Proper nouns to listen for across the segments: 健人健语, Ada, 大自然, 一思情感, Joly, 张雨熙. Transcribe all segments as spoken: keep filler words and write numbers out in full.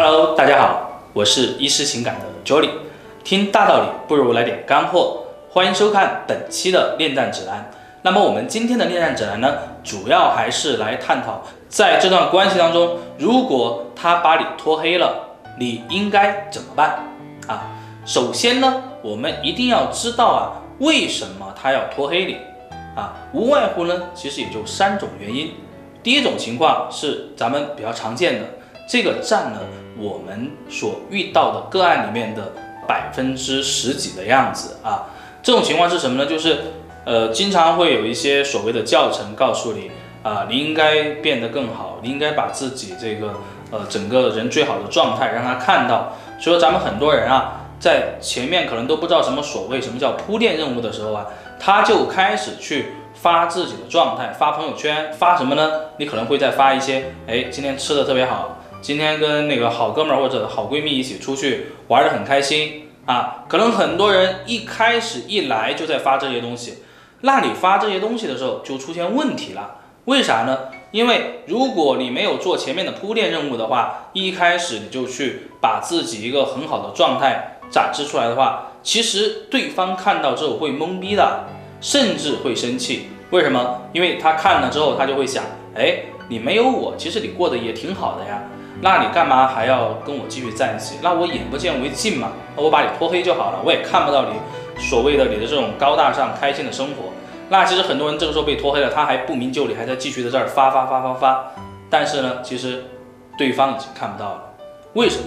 Hello， 大家好，我是医师情感的 Joly， 听大道理不如来点干货，欢迎收看本期的恋战指南。那么我们今天的恋战指南呢，主要还是来探讨，在这段关系当中，如果他把你拖黑了，你应该怎么办啊？首先呢，我们一定要知道啊，为什么他要拖黑你啊？无外乎呢，其实也就三种原因。第一种情况是咱们比较常见的。这个占了我们所遇到的个案里面的百分之十几的样子啊。这种情况是什么呢？就是呃，经常会有一些所谓的教程告诉你啊、呃，你应该变得更好，你应该把自己这个呃整个人最好的状态让他看到。所以说咱们很多人啊，在前面可能都不知道什么所谓什么叫铺垫任务的时候啊，他就开始去。发自己的状态，发朋友圈，发什么呢？你可能会再发一些，哎，今天吃的特别好，今天跟那个好哥们儿或者好闺蜜一起出去玩得很开心啊。可能很多人一开始一来就在发这些东西，那你发这些东西的时候就出现问题了，为啥呢？因为如果你没有做前面的铺垫任务的话，一开始你就去把自己一个很好的状态展示出来的话，其实对方看到之后会懵逼的。甚至会生气，为什么？因为他看了之后，他就会想，哎，你没有我，其实你过得也挺好的呀，那你干嘛还要跟我继续在一起？那我眼不见为净嘛，那我把你拖黑就好了，我也看不到你所谓的你的这种高大上、开心的生活。那其实很多人这个时候被拖黑了，他还不明就里，还在继续在这儿发发发发发。但是呢，其实对方已经看不到了，为什么？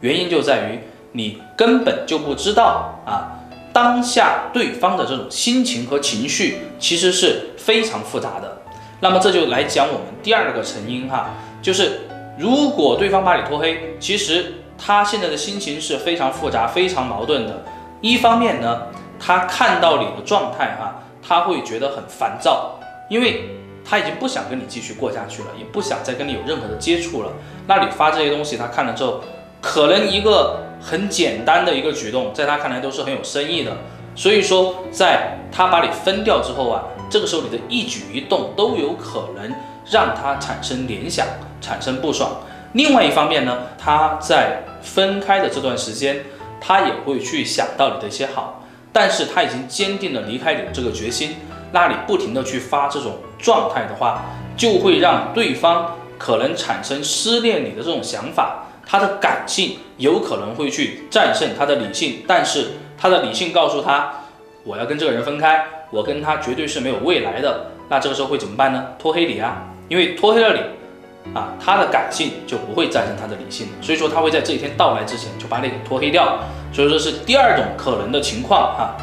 原因就在于你根本就不知道啊。当下对方的这种心情和情绪其实是非常复杂的，那么这就来讲我们第二个成因哈，就是如果对方把你拖黑，其实他现在的心情是非常复杂、非常矛盾的。一方面呢，他看到你的状态哈，他会觉得很烦躁，因为他已经不想跟你继续过下去了，也不想再跟你有任何的接触了。那你发这些东西，他看了之后，可能一个。很简单的一个举动，在他看来都是很有深意的。所以说，在他把你分掉之后啊，这个时候你的一举一动都有可能让他产生联想，产生不爽。另外一方面呢，他在分开的这段时间，他也会去想到你的一些好，但是他已经坚定了离开你的这个决心。那你不停的去发这种状态的话，就会让对方可能产生思念你的这种想法。他的感性有可能会去战胜他的理性，但是他的理性告诉他，我要跟这个人分开，我跟他绝对是没有未来的。那这个时候会怎么办呢？拖黑你啊，因为拖黑了你啊，他的感性就不会战胜他的理性了，所以说他会在这一天到来之前就把你给拖黑掉。所以说是第二种可能的情况啊。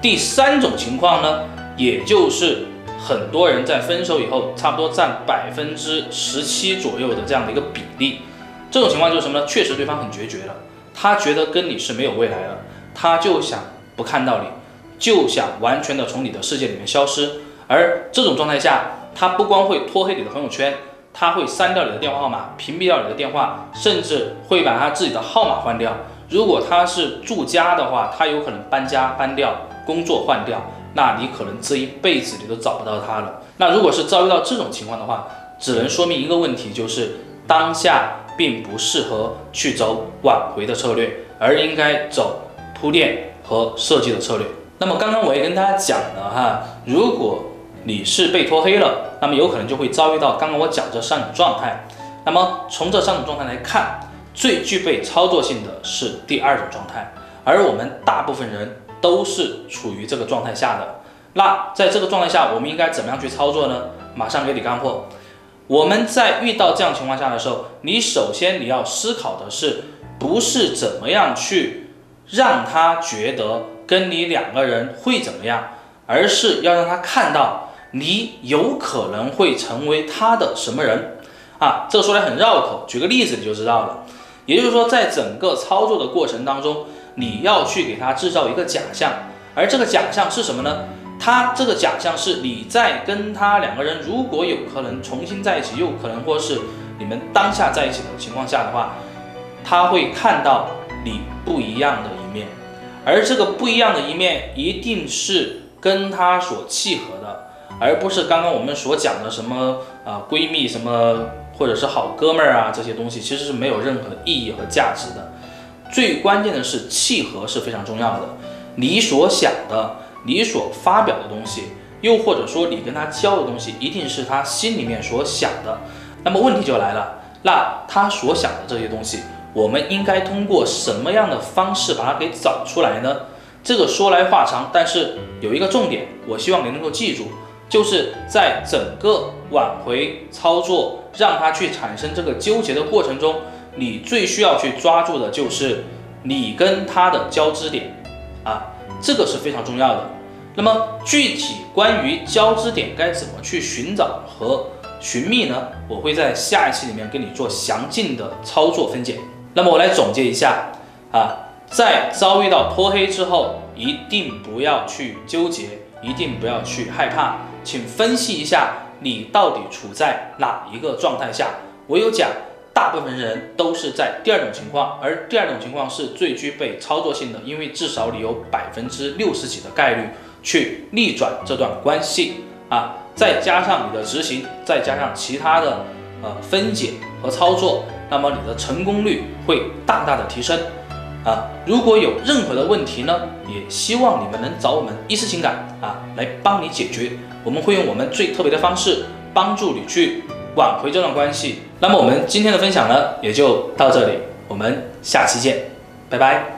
第三种情况呢，也就是很多人在分手以后，差不多占百分之十七左右的这样的一个比例。这种情况就是什么呢？确实对方很决绝了，他觉得跟你是没有未来了，他就想不看到你，就想完全的从你的世界里面消失。而这种状态下，他不光会拖黑你的朋友圈，他会删掉你的电话号码，屏蔽掉你的电话，甚至会把他自己的号码换掉。如果他是住家的话，他有可能搬家搬掉，工作换掉，那你可能这一辈子你都找不到他了。那如果是遭遇到这种情况的话，只能说明一个问题，就是当下并不适合去走挽回的策略，而应该走铺垫和设计的策略。那么刚刚我也跟大家讲了哈，如果你是被拖黑了，那么有可能就会遭遇到刚刚我讲这三种状态。那么从这三种状态来看，最具备操作性的是第二种状态，而我们大部分人都是处于这个状态下的。那在这个状态下，我们应该怎么样去操作呢？马上给你干货。我们在遇到这样情况下的时候，你首先你要思考的是，不是怎么样去让他觉得跟你两个人会怎么样，而是要让他看到你有可能会成为他的什么人啊。这个说来很绕口，举个例子你就知道了。也就是说，在整个操作的过程当中，你要去给他制造一个假象，而这个假象是什么呢？他这个假象是你在跟他两个人如果有可能重新在一起，又可能或是你们当下在一起的情况下的话，他会看到你不一样的一面，而这个不一样的一面一定是跟他所契合的，而不是刚刚我们所讲的什么啊、呃、闺蜜、什么或者是好哥们儿啊这些东西，其实是没有任何意义和价值的。最关键的是契合是非常重要的。你所想的，你所发表的东西，又或者说你跟他交的东西，一定是他心里面所想的。那么问题就来了，那他所想的这些东西，我们应该通过什么样的方式把它给找出来呢？这个说来话长，但是有一个重点，我希望你能够记住，就是在整个挽回操作，让他去产生这个纠结的过程中，你最需要去抓住的就是你跟他的交织点啊，这个是非常重要的。那么具体关于交织点该怎么去寻找和寻觅呢？我会在下一期里面给你做详尽的操作分解。那么我来总结一下啊，在遭遇到泼黑之后，一定不要去纠结，一定不要去害怕，请分析一下你到底处在哪一个状态下。我有讲，大部分人都是在第二种情况，而第二种情况是最具备操作性的，因为至少你有百分之六十几的概率去逆转这段关系啊，再加上你的执行，再加上其他的呃分解和操作，那么你的成功率会大大的提升啊。如果有任何的问题呢，也希望你们能找我们一思情感啊来帮你解决。我们会用我们最特别的方式帮助你去挽回这段关系。那么我们今天的分享呢，也就到这里，我们下期见，拜拜。